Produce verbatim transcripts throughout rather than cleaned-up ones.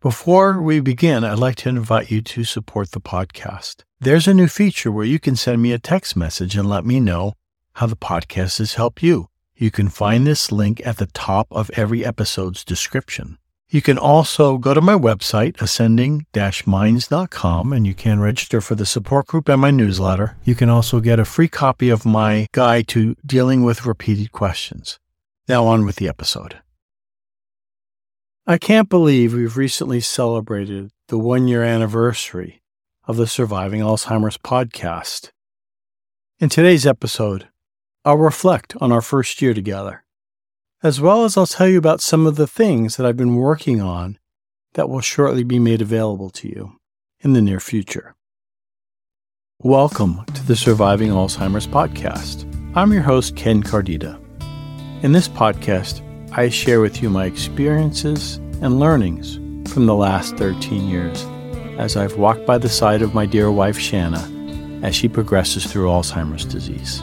Before we begin, I'd like to invite you to support the podcast. There's a new feature where you can send me a text message and let me know how the podcast has helped you. You can find this link at the top of every episode's description. You can also go to my website, ascending minds dot com, and you can register for the support group and my newsletter. You can also get a free copy of my guide to dealing with repeated questions. Now on with the episode. I can't believe we've recently celebrated the one-year anniversary of the Surviving Alzheimer's podcast. In today's episode, I'll reflect on our first year together, as well as I'll tell you about some of the things that I've been working on that will shortly be made available to you in the near future. Welcome to the Surviving Alzheimer's podcast. I'm your host, Ken Cardida. In this podcast, I share with you my experiences and learnings from the last thirteen years as I've walked by the side of my dear wife, Shanna, as she progresses through Alzheimer's disease.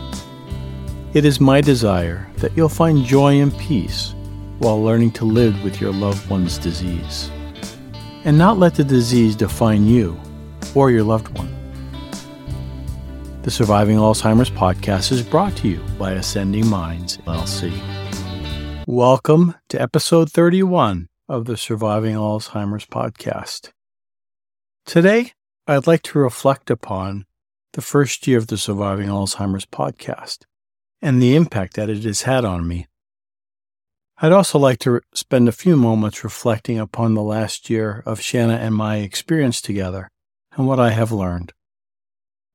It is my desire that you'll find joy and peace while learning to live with your loved one's disease and not let the disease define you or your loved one. The Surviving Alzheimer's podcast is brought to you by Ascending Minds, L L C. Welcome to episode thirty-one of the Surviving Alzheimer's podcast. Today, I'd like to reflect upon the first year of the Surviving Alzheimer's podcast and the impact that it has had on me. I'd also like to re- spend a few moments reflecting upon the last year of Shanna and my experience together and what I have learned.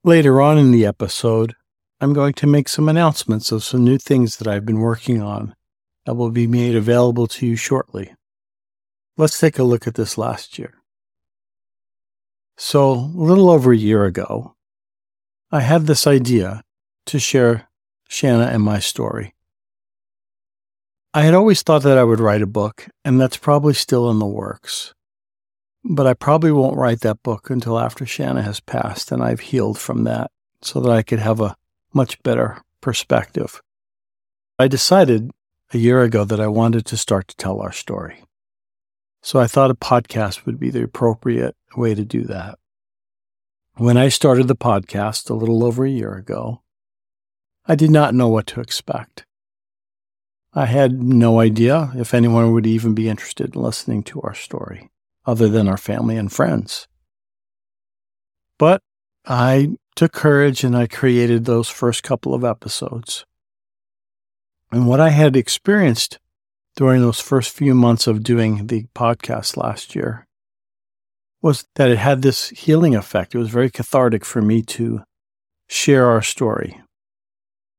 Later on in the episode, I'm going to make some announcements of some new things that I've been working on that will be made available to you shortly. Let's take a look at this last year. So, a little over a year ago, I had this idea to share Shanna and my story. I had always thought that I would write a book, and that's probably still in the works. But I probably won't write that book until after Shanna has passed and I've healed from that so that I could have a much better perspective. I decided a year ago that I wanted to start to tell our story. So I thought a podcast would be the appropriate way to do that. When I started the podcast a little over a year ago, I did not know what to expect. I had no idea if anyone would even be interested in listening to our story, other than our family and friends. But I took courage and I created those first couple of episodes. And what I had experienced during those first few months of doing the podcast last year was that it had this healing effect. It was very cathartic for me to share our story.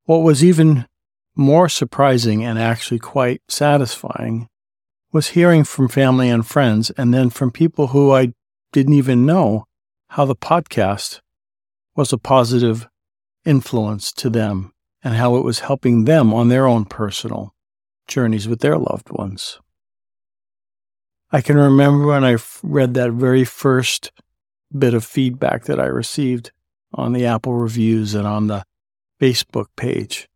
What was even more surprising and actually quite satisfying was hearing from family and friends, and then from people who I didn't even know how the podcast was a positive influence to them and how it was helping them on their own personal journeys with their loved ones. I can remember when I read that very first bit of feedback that I received on the Apple reviews and on the Facebook page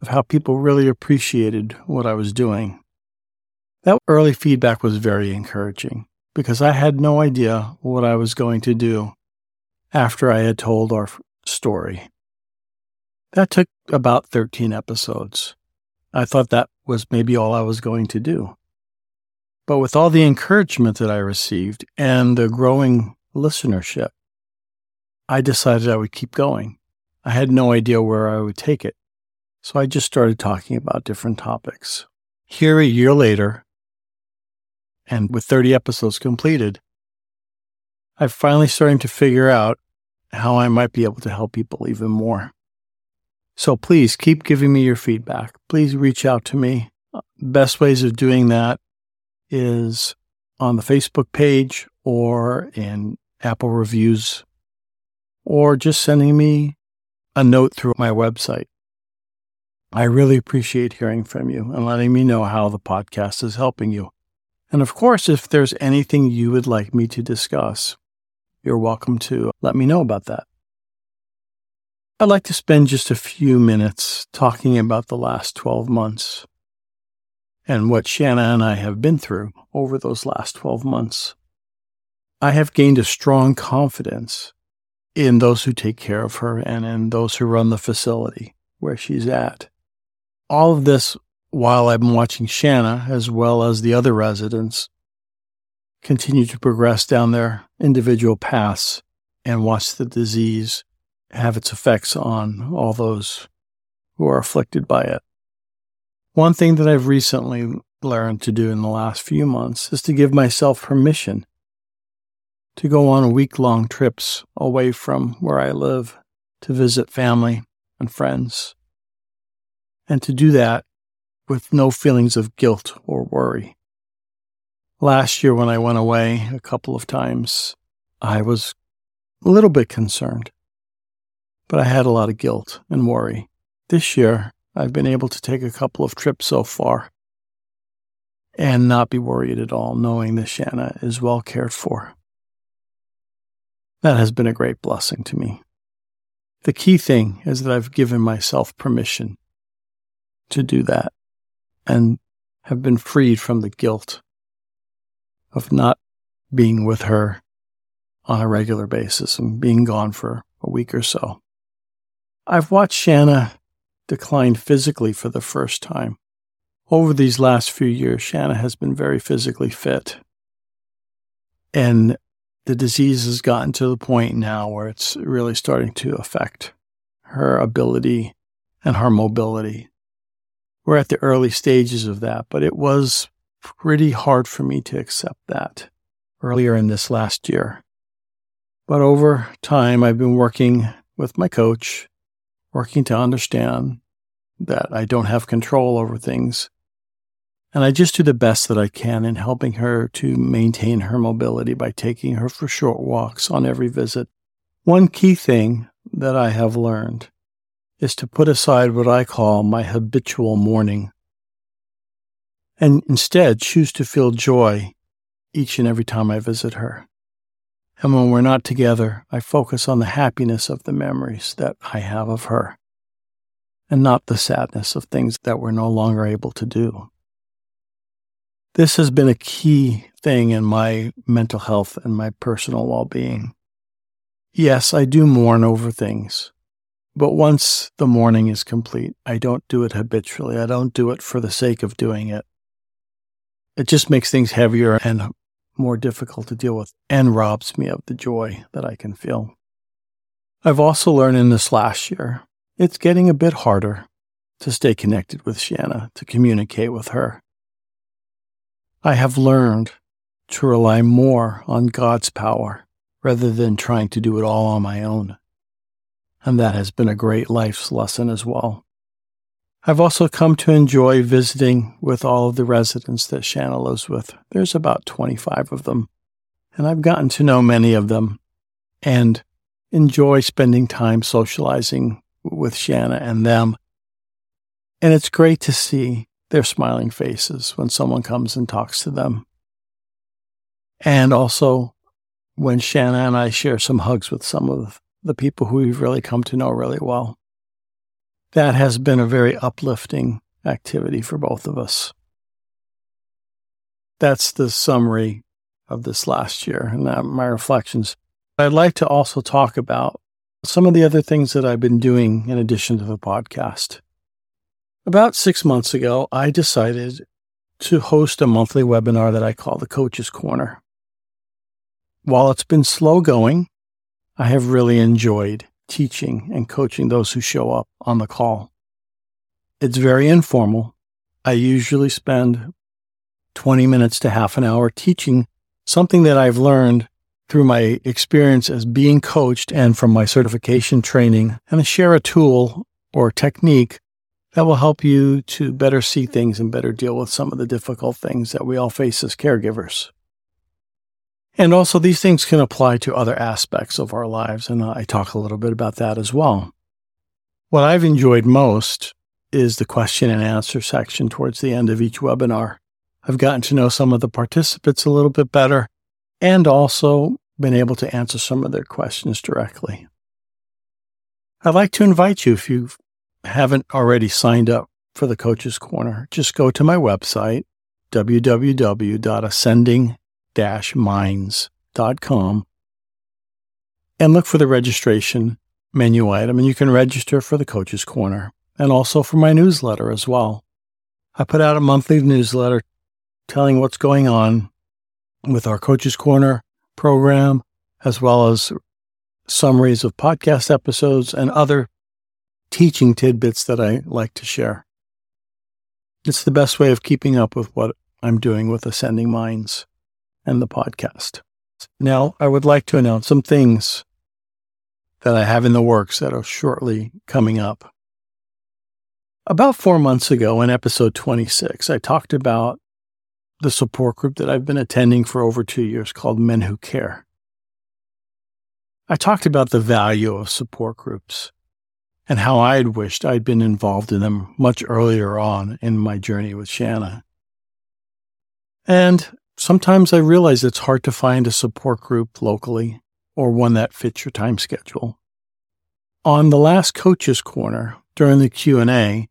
of how people really appreciated what I was doing. That early feedback was very encouraging because I had no idea what I was going to do after I had told our story. That took about thirteen episodes. I thought that was maybe all I was going to do. But with all the encouragement that I received and the growing listenership, I decided I would keep going. I had no idea where I would take it, so I just started talking about different topics. Here a year later, and with thirty episodes completed, I'm finally starting to figure out how I might be able to help people even more. So please keep giving me your feedback. Please reach out to me. Best ways of doing that is on the Facebook page or in Apple reviews or just sending me a note through my website. I really appreciate hearing from you and letting me know how the podcast is helping you. And of course, if there's anything you would like me to discuss, you're welcome to let me know about that. I'd like to spend just a few minutes talking about the last twelve months and what Shanna and I have been through over those last twelve months I have gained a strong confidence in those who take care of her and in those who run the facility where she's at. All of this while I've been watching Shanna, as well as the other residents, continue to progress down their individual paths and watch the disease have its effects on all those who are afflicted by it. One thing that I've recently learned to do in the last few months is to give myself permission to go on week-long trips away from where I live to visit family and friends, and to do that with no feelings of guilt or worry. Last year when I went away a couple of times, I was a little bit concerned, but I had a lot of guilt and worry. This year, I've been able to take a couple of trips so far and not be worried at all, knowing that Shanna is well cared for. That has been a great blessing to me. The key thing is that I've given myself permission to do that and have been freed from the guilt of not being with her on a regular basis and being gone for a week or so. I've watched Shanna decline physically for the first time. Over these last few years, Shanna has been very physically fit, and the disease has gotten to the point now where it's really starting to affect her ability and her mobility. We're at the early stages of that, but it was pretty hard for me to accept that earlier in this last year. But over time, I've been working with my coach, working to understand that I don't have control over things, and I just do the best that I can in helping her to maintain her mobility by taking her for short walks on every visit. One key thing that I have learned is to put aside what I call my habitual mourning and instead choose to feel joy each and every time I visit her. And when we're not together, I focus on the happiness of the memories that I have of her and not the sadness of things that we're no longer able to do. This has been a key thing in my mental health and my personal well-being. Yes, I do mourn over things. But once the mourning is complete, I don't do it habitually. I don't do it for the sake of doing it. It just makes things heavier and more difficult to deal with and robs me of the joy that I can feel. I've also learned in this last year, it's getting a bit harder to stay connected with Shanna, to communicate with her. I have learned to rely more on God's power rather than trying to do it all on my own. And that has been a great life's lesson as well. I've also come to enjoy visiting with all of the residents that Shanna lives with. There's about twenty-five of them, and I've gotten to know many of them and enjoy spending time socializing with Shanna and them. And it's great to see their smiling faces when someone comes and talks to them. And also when Shanna and I share some hugs with some of them. The people who we've really come to know really well. That has been a very uplifting activity for both of us. That's the summary of this last year and my reflections. I'd like to also talk about some of the other things that I've been doing in addition to the podcast. About six months ago, I decided to host a monthly webinar that I call the Coaches Corner. While it's been slow going, I have really enjoyed teaching and coaching those who show up on the call. It's very informal. I usually spend twenty minutes to half an hour teaching something that I've learned through my experience as being coached and from my certification training, and I share a tool or technique that will help you to better see things and better deal with some of the difficult things that we all face as caregivers. And also, these things can apply to other aspects of our lives, and I talk a little bit about that as well. What I've enjoyed most is the question and answer section towards the end of each webinar. I've gotten to know some of the participants a little bit better, and also been able to answer some of their questions directly. I'd like to invite you, if you haven't already signed up for the Coach's Corner, just go to my website, w w w dot ascending minds coaches corner dot com com and look for the registration menu item, and you can register for the Coach's Corner and also for my newsletter as well. I put out a monthly newsletter telling what's going on with our Coach's Corner program, as well as summaries of podcast episodes and other teaching tidbits that I like to share. It's the best way of keeping up with what I'm doing with Ascending Minds and the podcast. Now, I would like to announce some things that I have in the works that are shortly coming up. About four months ago, in episode twenty-six, I talked about the support group that I've been attending for over two years called Men Who Care. I talked about the value of support groups and how I had wished I'd been involved in them much earlier on in my journey with Shanna. And sometimes I realize it's hard to find a support group locally or one that fits your time schedule. On the last Coach's Corner, during the Q and A,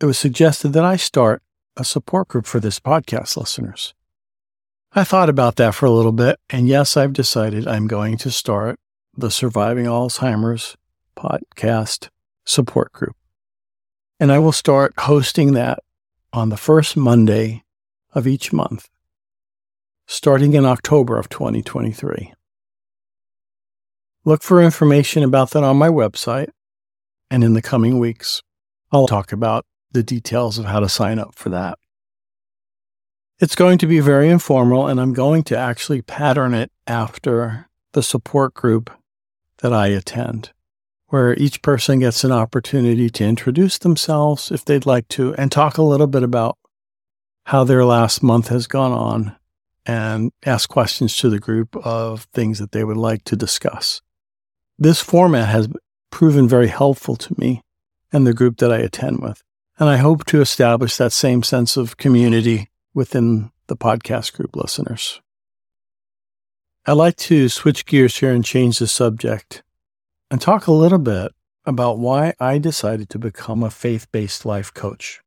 it was suggested that I start a support group for this podcast listeners. I thought about that for a little bit, and yes, I've decided I'm going to start the Surviving Alzheimer's podcast support group. And I will start hosting that on the first Monday of each month, starting in October of twenty twenty-three. Look for information about that on my website, and in the coming weeks, I'll talk about the details of how to sign up for that. It's going to be very informal, and I'm going to actually pattern it after the support group that I attend, where each person gets an opportunity to introduce themselves if they'd like to, and talk a little bit about how their last month has gone on, and ask questions to the group of things that they would like to discuss. This format has proven very helpful to me and the group that I attend with, and I hope to establish that same sense of community within the podcast group listeners. I'd like to switch gears here and change the subject and talk a little bit about why I decided to become a faith-based life coach.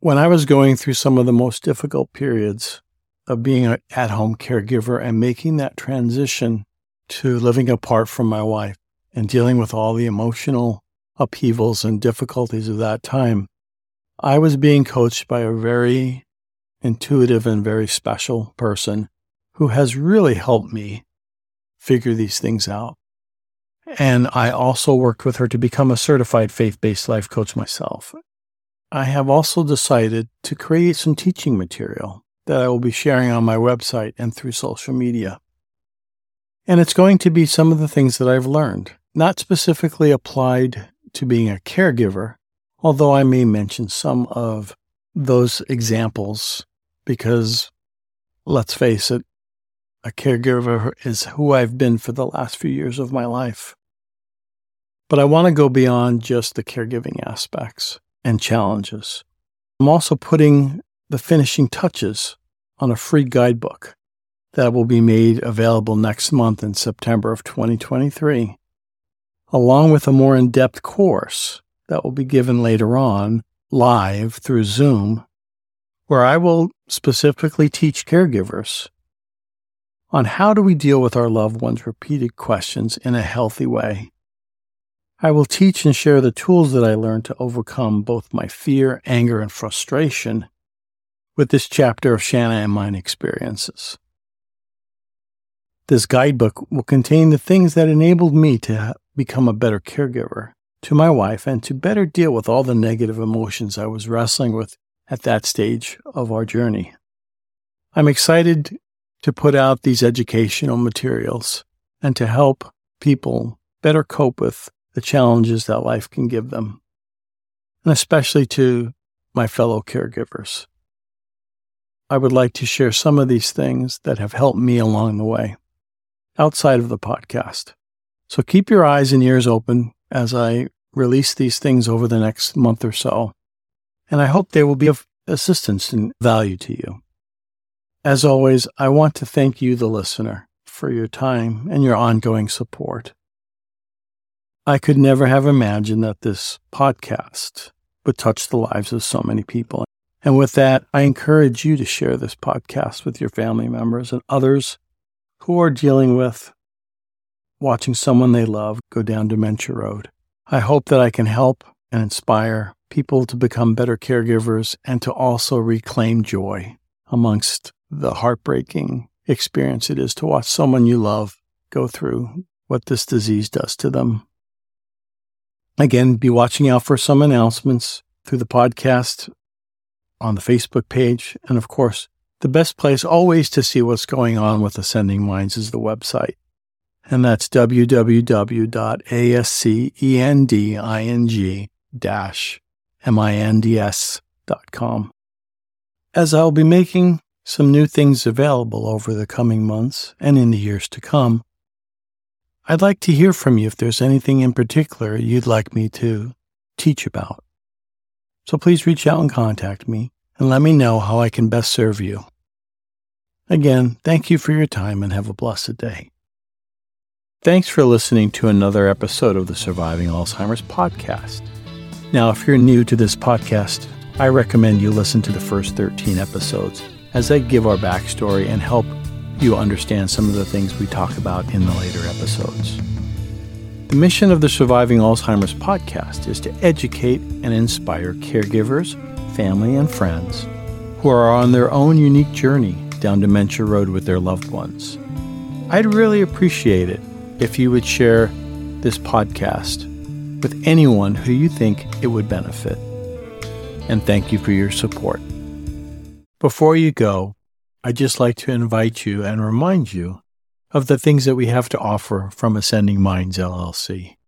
When I was going through some of the most difficult periods of being an at-home caregiver and making that transition to living apart from my wife and dealing with all the emotional upheavals and difficulties of that time, I was being coached by a very intuitive and very special person who has really helped me figure these things out. And I also worked with her to become a certified faith-based life coach myself. I have also decided to create some teaching material that I will be sharing on my website and through social media. And it's going to be some of the things that I've learned, not specifically applied to being a caregiver, although I may mention some of those examples, because let's face it, a caregiver is who I've been for the last few years of my life. But I want to go beyond just the caregiving aspects and challenges. I'm also putting the finishing touches on a free guidebook that will be made available next month in September of twenty twenty-three, along with a more in-depth course that will be given later on live through Zoom, where I will specifically teach caregivers on how do we deal with our loved ones' repeated questions in a healthy way. I will teach and share the tools that I learned to overcome both my fear, anger, and frustration with this chapter of Shanna and mine experiences. This guidebook will contain the things that enabled me to become a better caregiver to my wife and to better deal with all the negative emotions I was wrestling with at that stage of our journey. I'm excited to put out these educational materials and to help people better cope with the challenges that life can give them, and especially to my fellow caregivers. I would like to share some of these things that have helped me along the way, outside of the podcast. So keep your eyes and ears open as I release these things over the next month or so, and I hope they will be of assistance and value to you. As always, I want to thank you, the listener, for your time and your ongoing support. I could never have imagined that this podcast would touch the lives of so many people. And with that, I encourage you to share this podcast with your family members and others who are dealing with watching someone they love go down dementia road. I hope that I can help and inspire people to become better caregivers and to also reclaim joy amongst the heartbreaking experience it is to watch someone you love go through what this disease does to them. Again, be watching out for some announcements through the podcast, on the Facebook page, and of course, the best place always to see what's going on with Ascending Minds is the website, and that's w w w dot ascending minds dot com. As I'll be making some new things available over the coming months and in the years to come, I'd like to hear from you if there's anything in particular you'd like me to teach about. So please reach out and contact me and let me know how I can best serve you. Again, thank you for your time and have a blessed day. Thanks for listening to another episode of the Surviving Alzheimer's podcast. Now, if you're new to this podcast, I recommend you listen to the first thirteen episodes as they give our backstory and help you understand some of the things we talk about in the later episodes. The mission of the Surviving Alzheimer's podcast is to educate and inspire caregivers, family, and friends who are on their own unique journey down dementia road with their loved ones. I'd really appreciate it if you would share this podcast with anyone who you think it would benefit. And thank you for your support. Before you go, I'd just like to invite you and remind you of the things that we have to offer from Ascending Minds L L C.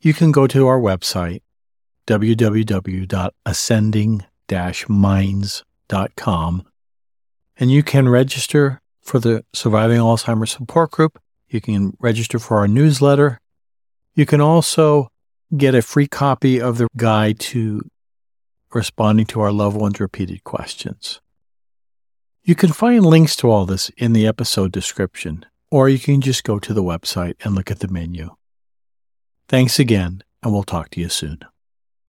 You can go to our website, w w w dot ascending minds dot com, and you can register for the Surviving Alzheimer's Support Group. You can register for our newsletter. You can also get a free copy of the guide to responding to our loved ones' repeated questions. You can find links to all this in the episode description, or you can just go to the website and look at the menu. Thanks again, and we'll talk to you soon.